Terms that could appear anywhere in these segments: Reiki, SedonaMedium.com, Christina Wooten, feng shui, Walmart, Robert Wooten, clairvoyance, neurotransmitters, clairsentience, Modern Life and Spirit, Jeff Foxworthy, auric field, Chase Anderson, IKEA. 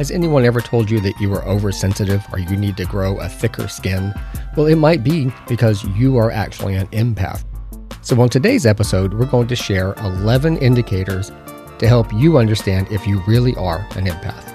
Has anyone ever told you that you are oversensitive or you need to grow a thicker skin? Well, it might be because you are actually an empath. So on today's episode, we're going to share 11 indicators to help you understand if you really are an empath.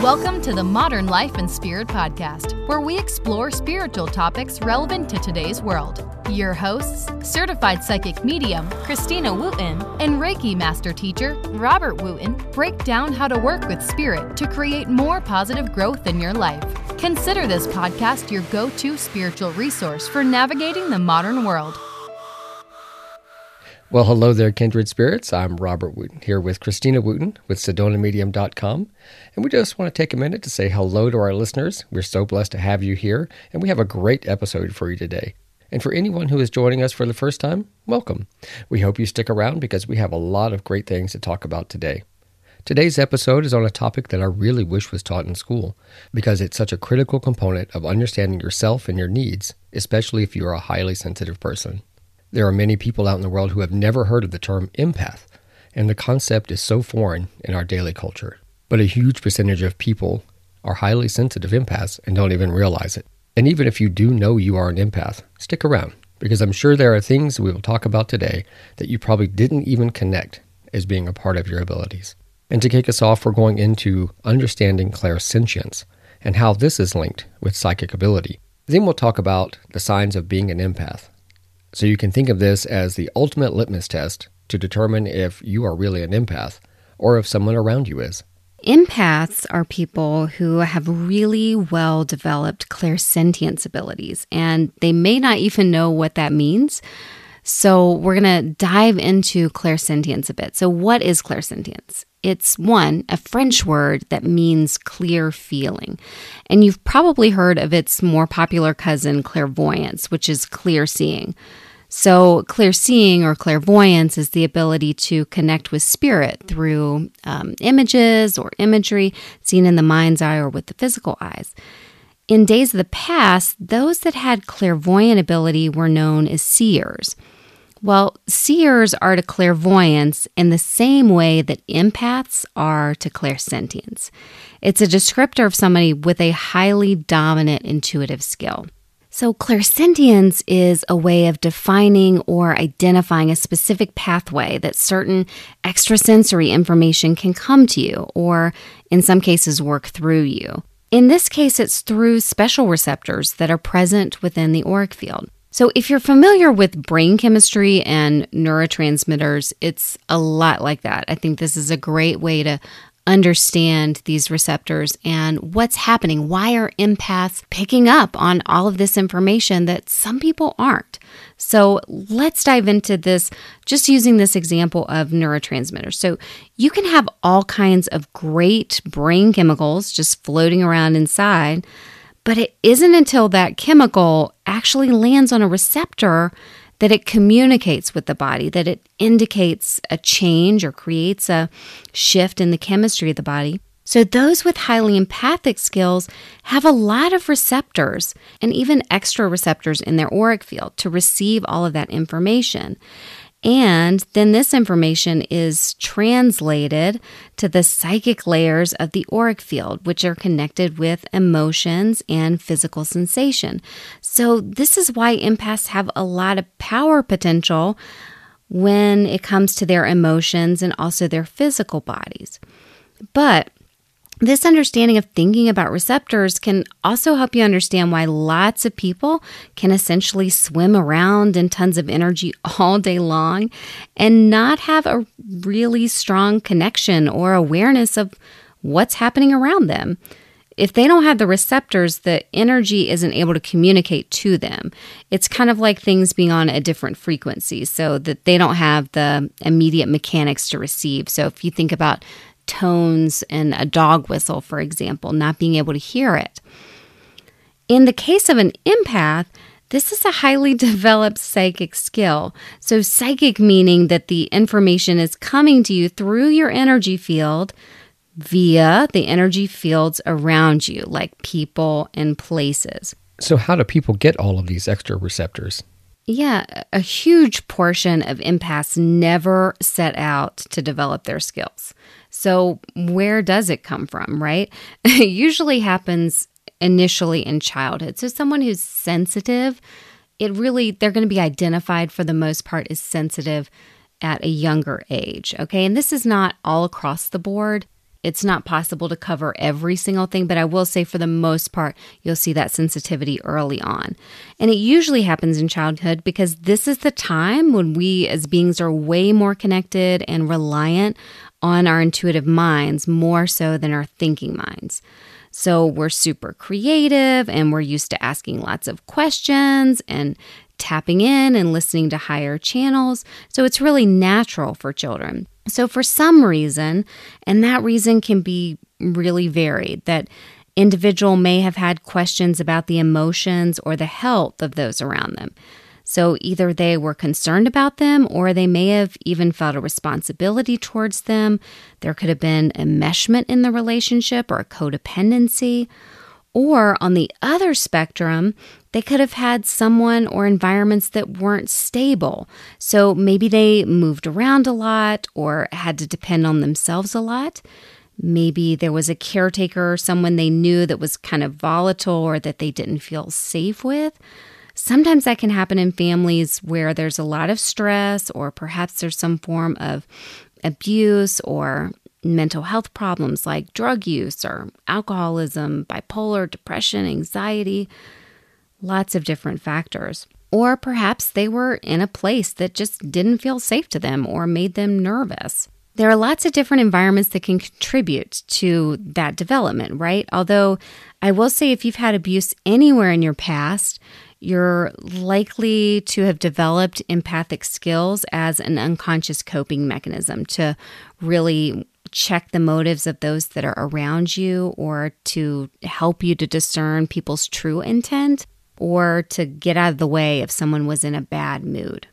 Welcome to the Modern Life and Spirit podcast, where we explore spiritual topics relevant to today's world. Your hosts, certified psychic medium Christina Wooten and Reiki master teacher Robert Wooten, break down how to work with spirit to create more positive growth in your life. Consider this podcast your go-to spiritual resource for navigating the modern world. Well, hello there, kindred spirits. I'm Robert Wooten here with Christina Wooten with SedonaMedium.com. And we just want to take a minute to say hello to our listeners. We're so blessed to have you here, and we have a great episode for you today. And for anyone who is joining us for the first time, welcome. We hope you stick around because we have a lot of great things to talk about today. Today's episode is on a topic that I really wish was taught in school because it's such a critical component of understanding yourself and your needs, especially if you are a highly sensitive person. There are many people out in the world who have never heard of the term empath, and the concept is so foreign in our daily culture. But a huge percentage of people are highly sensitive empaths and don't even realize it. And even if you do know you are an empath, stick around, because I'm sure there are things we will talk about today that you probably didn't even connect as being a part of your abilities. And to kick us off, we're going into understanding clairsentience and how this is linked with psychic ability. Then we'll talk about the signs of being an empath. So you can think of this as the ultimate litmus test to determine if you are really an empath or if someone around you is. Empaths are people who have really well-developed clairsentience abilities, and they may not even know what that means. So we're going to dive into clairsentience a bit. So what is clairsentience? It's a French word that means clear feeling. And you've probably heard of its more popular cousin, clairvoyance, which is clear seeing. So clear seeing or clairvoyance is the ability to connect with spirit through images or imagery seen in the mind's eye or with the physical eyes. In days of the past, those that had clairvoyant ability were known as seers. Well, seers are to clairvoyance in the same way that empaths are to clairsentience. It's a descriptor of somebody with a highly dominant intuitive skill. So clairsentience is a way of defining or identifying a specific pathway that certain extrasensory information can come to you or, in some cases, work through you. In this case, it's through special receptors that are present within the auric field. So if you're familiar with brain chemistry and neurotransmitters, it's a lot like that. I think this is a great way to understand these receptors and what's happening. Why are empaths picking up on all of this information that some people aren't? So let's dive into this just using this example of neurotransmitters. So you can have all kinds of great brain chemicals just floating around inside, but it isn't until that chemical actually lands on a receptor that it communicates with the body, that it indicates a change or creates a shift in the chemistry of the body. So those with highly empathic skills have a lot of receptors and even extra receptors in their auric field to receive all of that information. And then this information is translated to the psychic layers of the auric field, which are connected with emotions and physical sensation. So this is why empaths have a lot of power potential when it comes to their emotions and also their physical bodies. But this understanding of thinking about receptors can also help you understand why lots of people can essentially swim around in tons of energy all day long and not have a really strong connection or awareness of what's happening around them. If they don't have the receptors, the energy isn't able to communicate to them. It's kind of like things being on a different frequency so that they don't have the immediate mechanics to receive. So if you think about tones and a dog whistle, for example, not being able to hear it. In the case of an empath, this is a highly developed psychic skill. So psychic meaning that the information is coming to you through your energy field via the energy fields around you, like people and places. So how do people get all of these extra receptors? Yeah, a huge portion of empaths never set out to develop their skills. So where does it come from, right? It usually happens initially in childhood. So someone who's sensitive, they're going to be identified for the most part as sensitive at a younger age, okay? And this is not all across the board. It's not possible to cover every single thing, but I will say for the most part, you'll see that sensitivity early on. And it usually happens in childhood because this is the time when we as beings are way more connected and reliant on our intuitive minds more so than our thinking minds. So we're super creative and we're used to asking lots of questions and tapping in and listening to higher channels. So it's really natural for children. So for some reason, and that reason can be really varied, that individual may have had questions about the emotions or the health of those around them. So either they were concerned about them or they may have even felt a responsibility towards them. There could have been enmeshment in the relationship or a codependency. Or on the other spectrum, they could have had someone or environments that weren't stable. So maybe they moved around a lot or had to depend on themselves a lot. Maybe there was a caretaker or someone they knew that was kind of volatile or that they didn't feel safe with. Sometimes that can happen in families where there's a lot of stress or perhaps there's some form of abuse or mental health problems like drug use or alcoholism, bipolar, depression, anxiety, lots of different factors. Or perhaps they were in a place that just didn't feel safe to them or made them nervous. There are lots of different environments that can contribute to that development, right? Although I will say if you've had abuse anywhere in your past, you're likely to have developed empathic skills as an unconscious coping mechanism to really check the motives of those that are around you or to help you to discern people's true intent or to get out of the way if someone was in a bad mood.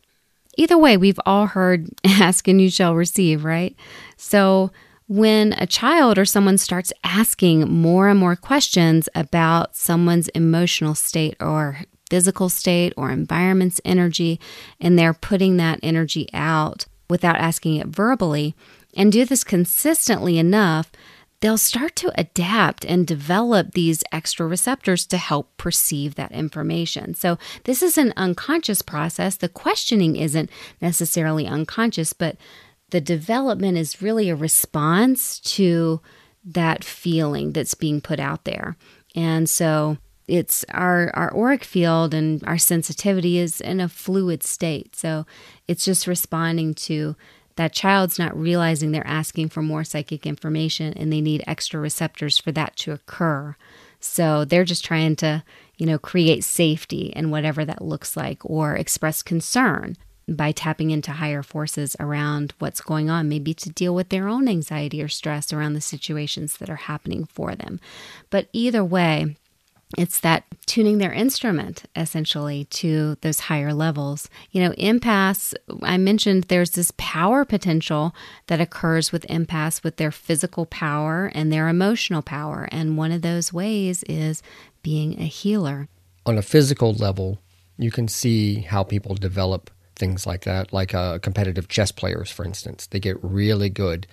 Either way, we've all heard ask and you shall receive, right? So when a child or someone starts asking more and more questions about someone's emotional state or physical state or environment's energy, and they're putting that energy out without asking it verbally, and do this consistently enough, they'll start to adapt and develop these extra receptors to help perceive that information. So this is an unconscious process. The questioning isn't necessarily unconscious, but the development is really a response to that feeling that's being put out there. And so it's our auric field and our sensitivity is in a fluid state. So it's just responding to that child's not realizing they're asking for more psychic information and they need extra receptors for that to occur. So they're just trying to, create safety and whatever that looks like or express concern by tapping into higher forces around what's going on, maybe to deal with their own anxiety or stress around the situations that are happening for them. But either way, it's that tuning their instrument, essentially, to those higher levels. Empaths, I mentioned there's this power potential that occurs with empaths with their physical power and their emotional power. And one of those ways is being a healer. On a physical level, you can see how people develop things like that, like competitive chess players, for instance. They get really good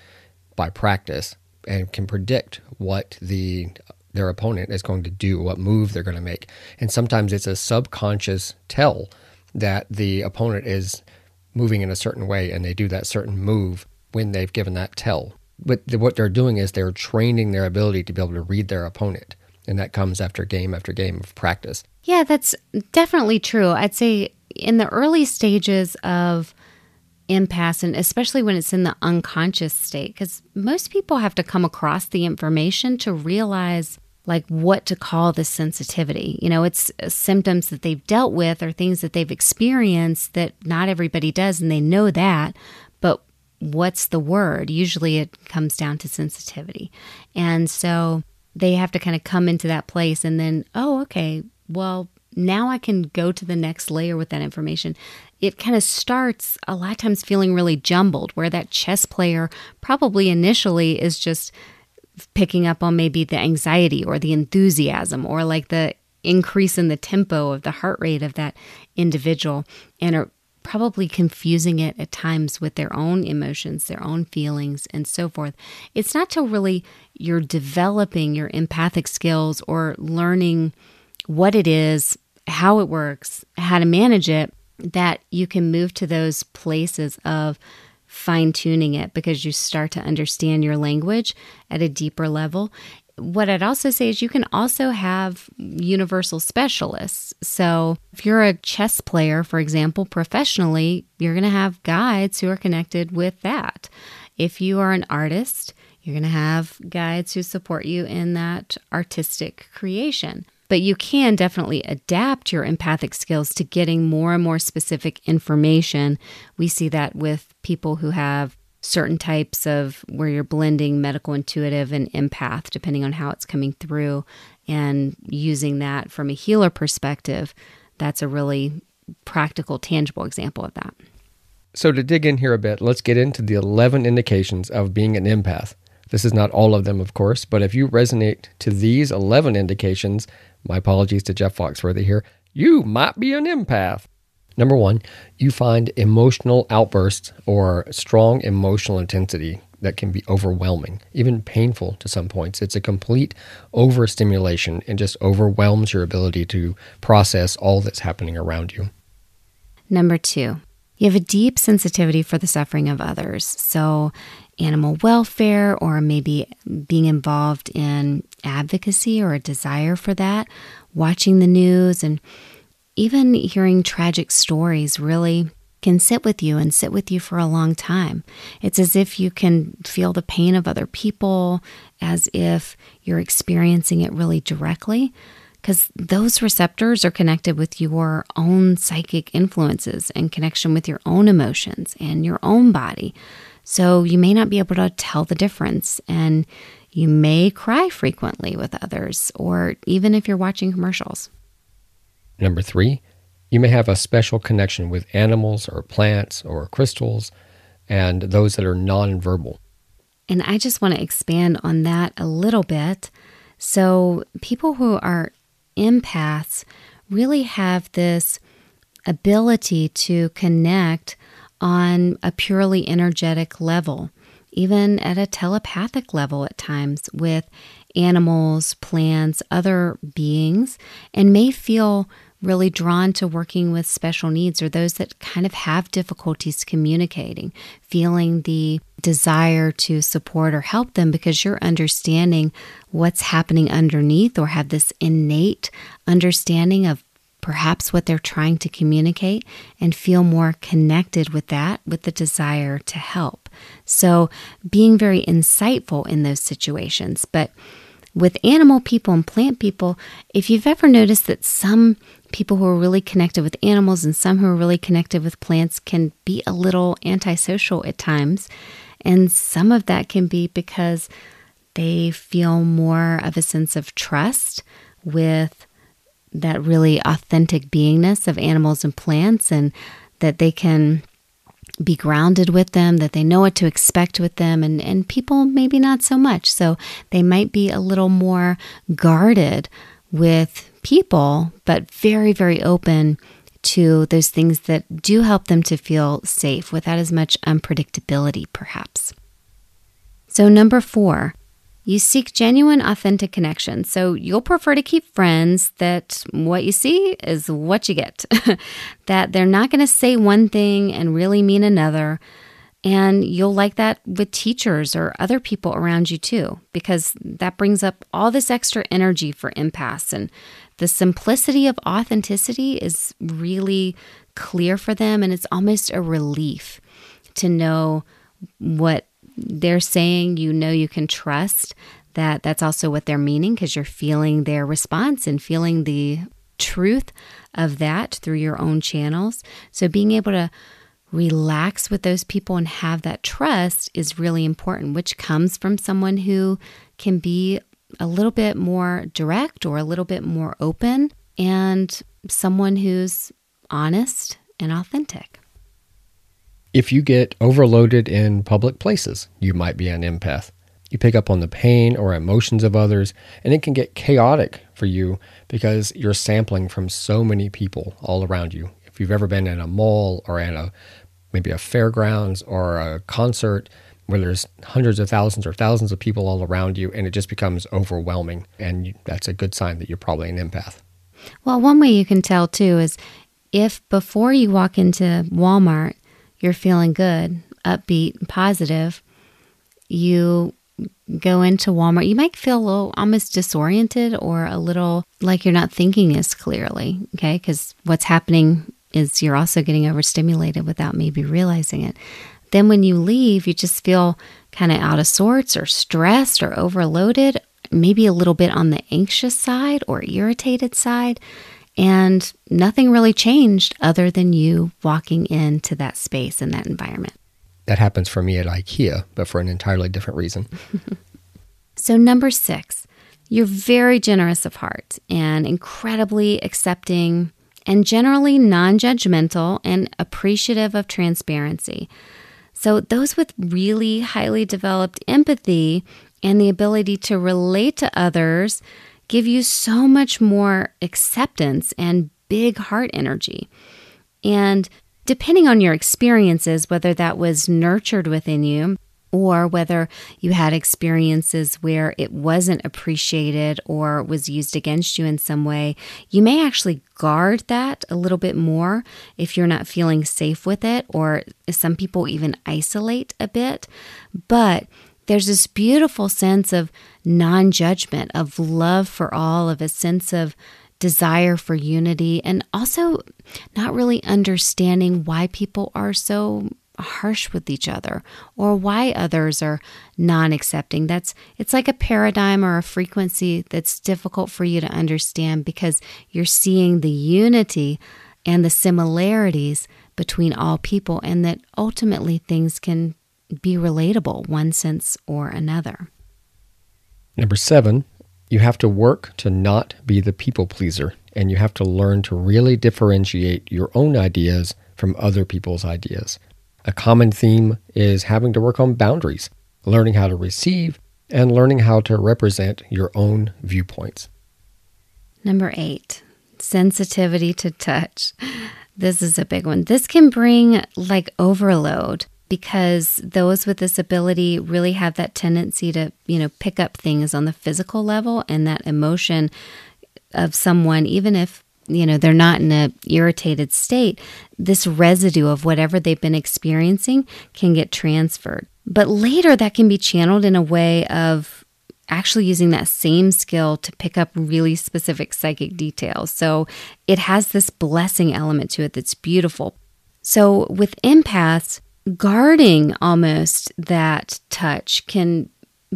by practice and can predict what their opponent is going to do, what move they're going to make. And sometimes it's a subconscious tell that the opponent is moving in a certain way and they do that certain move when they've given that tell. But what they're doing is they're training their ability to be able to read their opponent. And that comes after game of practice. Yeah, that's definitely true. I'd say in the early stages of impasse, and especially when it's in the unconscious state, because most people have to come across the information to realize like what to call the sensitivity. It's symptoms that they've dealt with or things that they've experienced that not everybody does, and they know that, but what's the word? Usually it comes down to sensitivity. And so they have to kind of come into that place and then, oh, okay, well, now I can go to the next layer with that information. It kind of starts a lot of times feeling really jumbled, where that chess player probably initially is just picking up on maybe the anxiety or the enthusiasm or like the increase in the tempo of the heart rate of that individual, and are probably confusing it at times with their own emotions, their own feelings, and so forth. It's not till really you're developing your empathic skills or learning what it is, how it works, how to manage it, that you can move to those places of fine-tuning it, because you start to understand your language at a deeper level. What I'd also say is you can also have universal specialists. So if you're a chess player, for example, professionally, you're going to have guides who are connected with that. If you are an artist, you're going to have guides who support you in that artistic creation. But you can definitely adapt your empathic skills to getting more and more specific information. We see that with people who have certain types of where you're blending medical intuitive and empath, depending on how it's coming through, and using that from a healer perspective. That's a really practical, tangible example of that. So to dig in here a bit, let's get into the 11 indications of being an empath. This is not all of them, of course, but if you resonate to these 11 indications, my apologies to Jeff Foxworthy here, you might be an empath. Number one, you find emotional outbursts or strong emotional intensity that can be overwhelming, even painful to some points. It's a complete overstimulation and just overwhelms your ability to process all that's happening around you. Number two, you have a deep sensitivity for the suffering of others. So animal welfare, or maybe being involved in advocacy or a desire for that, watching the news and even hearing tragic stories really can sit with you and sit with you for a long time. It's as if you can feel the pain of other people, as if you're experiencing it really directly, because those receptors are connected with your own psychic influences and connection with your own emotions and your own body. So you may not be able to tell the difference, and you may cry frequently with others, or even if you're watching commercials. Number three, you may have a special connection with animals or plants or crystals and those that are nonverbal. And I just want to expand on that a little bit. So people who are empaths really have this ability to connect on a purely energetic level, even at a telepathic level at times, with animals, plants, other beings, and may feel really drawn to working with special needs or those that kind of have difficulties communicating, feeling the desire to support or help them because you're understanding what's happening underneath, or have this innate understanding of perhaps what they're trying to communicate, and feel more connected with that, with the desire to help. So being very insightful in those situations. But with animal people and plant people, if you've ever noticed that some people who are really connected with animals and some who are really connected with plants can be a little antisocial at times, and some of that can be because they feel more of a sense of trust with that really authentic beingness of animals and plants, and that they can be grounded with them, that they know what to expect with them, and people maybe not so much. So they might be a little more guarded with people, but very, very open to those things that do help them to feel safe without as much unpredictability, perhaps. So number four, you seek genuine, authentic connection. So you'll prefer to keep friends that what you see is what you get, that they're not going to say one thing and really mean another. And you'll like that with teachers or other people around you too, because that brings up all this extra energy for empaths. And the simplicity of authenticity is really clear for them. And it's almost a relief to know what they're saying, you can trust that that's also what they're meaning, because you're feeling their response and feeling the truth of that through your own channels. So being able to relax with those people and have that trust is really important, which comes from someone who can be a little bit more direct or a little bit more open, and someone who's honest and authentic. If you get overloaded in public places, you might be an empath. You pick up on the pain or emotions of others, and it can get chaotic for you because you're sampling from so many people all around you. If you've ever been in a mall or at maybe a fairgrounds or a concert where there's hundreds of thousands or thousands of people all around you, and it just becomes overwhelming, and that's a good sign that you're probably an empath. Well, one way you can tell, too, is if before you walk into Walmart, you're feeling good, upbeat, and positive, you go into Walmart, you might feel a little almost disoriented or a little like you're not thinking as clearly, okay? Because what's happening is you're also getting overstimulated without maybe realizing it. Then when you leave, you just feel kind of out of sorts or stressed or overloaded, maybe a little bit on the anxious side or irritated side, and nothing really changed other than you walking into that space and that environment. That happens for me at IKEA, but for an entirely different reason. So 6, you're very generous of heart and incredibly accepting and generally non-judgmental and appreciative of transparency. So those with really highly developed empathy and the ability to relate to others give you so much more acceptance and big heart energy. And depending on your experiences, whether that was nurtured within you or whether you had experiences where it wasn't appreciated or was used against you in some way, you may actually guard that a little bit more if you're not feeling safe with it, or some people even isolate a bit. But there's this beautiful sense of non-judgment, of love for all, of a sense of desire for unity, and also not really understanding why people are so harsh with each other or why others are non-accepting. It's like a paradigm or a frequency that's difficult for you to understand because you're seeing the unity and the similarities between all people, and that ultimately things can be relatable one sense or another. 7, you have to work to not be the people pleaser, and you have to learn to really differentiate your own ideas from other people's ideas. A common theme is having to work on boundaries, learning how to receive, and learning how to represent your own viewpoints. 8, sensitivity to touch. This is a big one. This can bring like overload, because those with this ability really have that tendency to, pick up things on the physical level, and that emotion of someone, even if, they're not in an irritated state, this residue of whatever they've been experiencing can get transferred. But later that can be channeled in a way of actually using that same skill to pick up really specific psychic details. So it has this blessing element to it that's beautiful. So with empaths, guarding almost that touch can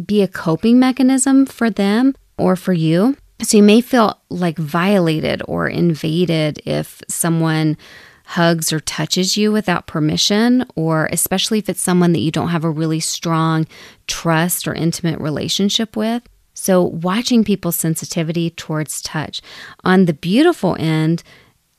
be a coping mechanism for them or for you. So you may feel like violated or invaded if someone hugs or touches you without permission, or especially if it's someone that you don't have a really strong trust or intimate relationship with. So watching people's sensitivity towards touch. On the beautiful end,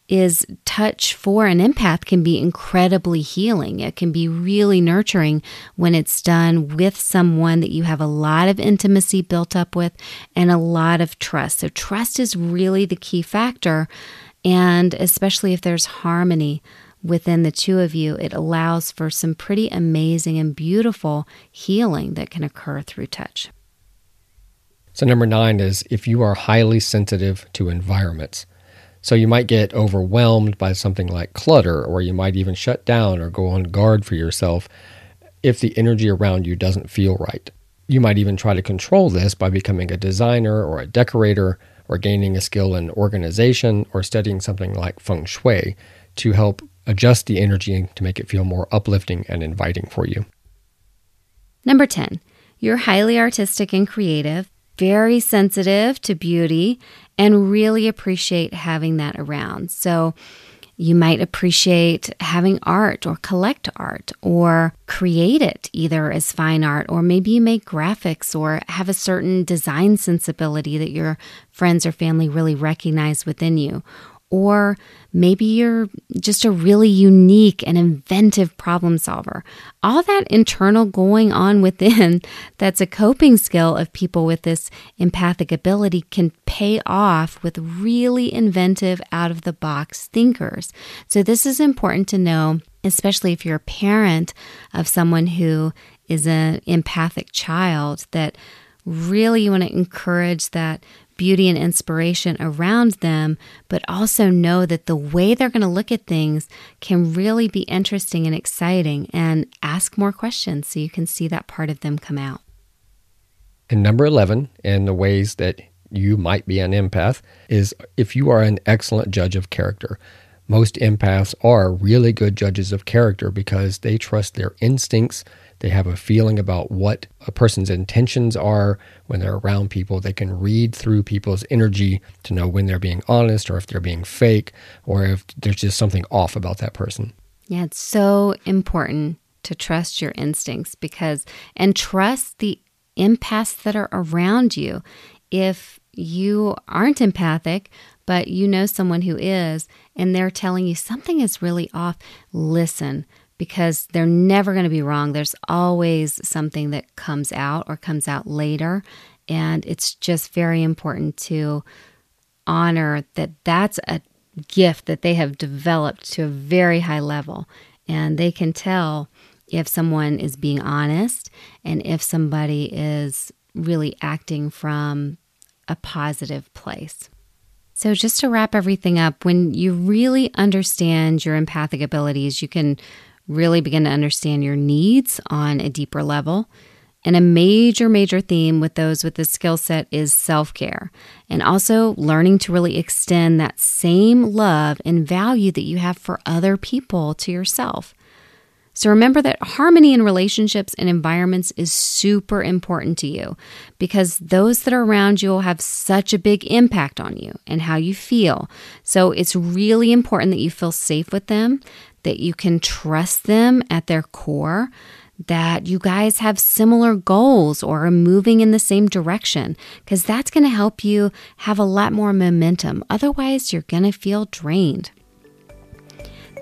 is touch for an empath can be incredibly healing. It can be really nurturing when it's done with someone that you have a lot of intimacy built up with and a lot of trust. So trust is really the key factor, and especially if there's harmony within the two of you, it allows for some pretty amazing and beautiful healing that can occur through touch. So 9 is if you are highly sensitive to environments. So you might get overwhelmed by something like clutter, or you might even shut down or go on guard for yourself if the energy around you doesn't feel right. You might even try to control this by becoming a designer or a decorator, or gaining a skill in organization, or studying something like feng shui to help adjust the energy to make it feel more uplifting and inviting for you. 10, you're highly artistic and creative, very sensitive to beauty, and really appreciate having that around. So you might appreciate having art or collect art or create it either as fine art, or maybe you make graphics or have a certain design sensibility that your friends or family really recognize within you. Or maybe you're just a really unique and inventive problem solver. All that internal going on within that's a coping skill of people with this empathic ability can pay off with really inventive, out-of-the-box thinkers. So this is important to know, especially if you're a parent of someone who is an empathic child, that really you want to encourage that beauty and inspiration around them, but also know that the way they're going to look at things can really be interesting and exciting, and ask more questions so you can see that part of them come out. And number 11, and the ways that you might be an empath, is if you are an excellent judge of character. Most empaths are really good judges of character because they trust their instincts. They have a feeling about what a person's intentions are when they're around people. They can read through people's energy to know when they're being honest or if they're being fake or if there's just something off about that person. Yeah, it's so important to trust your instincts and trust the empaths that are around you. If you aren't empathic, but you know someone who is, and they're telling you something is really off, listen. Because they're never going to be wrong. There's always something that comes out or comes out later. And it's just very important to honor that that's a gift that they have developed to a very high level. And they can tell if someone is being honest and if somebody is really acting from a positive place. So just to wrap everything up, when you really understand your empathic abilities, you can really begin to understand your needs on a deeper level. And a major, major theme with those with this skill set is self-care, and also learning to really extend that same love and value that you have for other people to yourself. So remember that harmony in relationships and environments is super important to you, because those that are around you will have such a big impact on you and how you feel. So it's really important that you feel safe with them, that you can trust them at their core, that you guys have similar goals or are moving in the same direction, because that's going to help you have a lot more momentum. Otherwise, you're going to feel drained.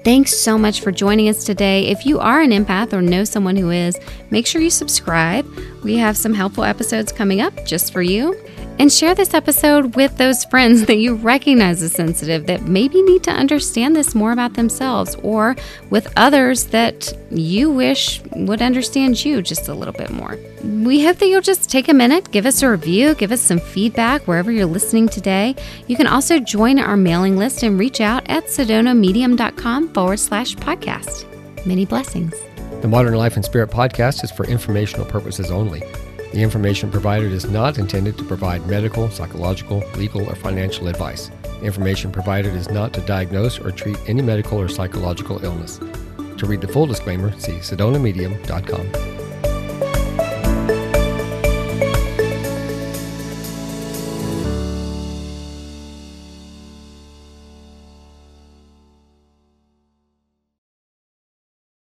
Thanks so much for joining us today. If you are an empath or know someone who is, make sure you subscribe. We have some helpful episodes coming up just for you. And share this episode with those friends that you recognize as sensitive, that maybe need to understand this more about themselves, or with others that you wish would understand you just a little bit more. We hope that you'll just take a minute, give us a review, give us some feedback wherever you're listening today. You can also join our mailing list and reach out at SedonaMedium.com/podcast. Many blessings. The Modern Life and Spirit podcast is for informational purposes only. The information provided is not intended to provide medical, psychological, legal, or financial advice. The information provided is not to diagnose or treat any medical or psychological illness. To read the full disclaimer, see SedonaMedium.com.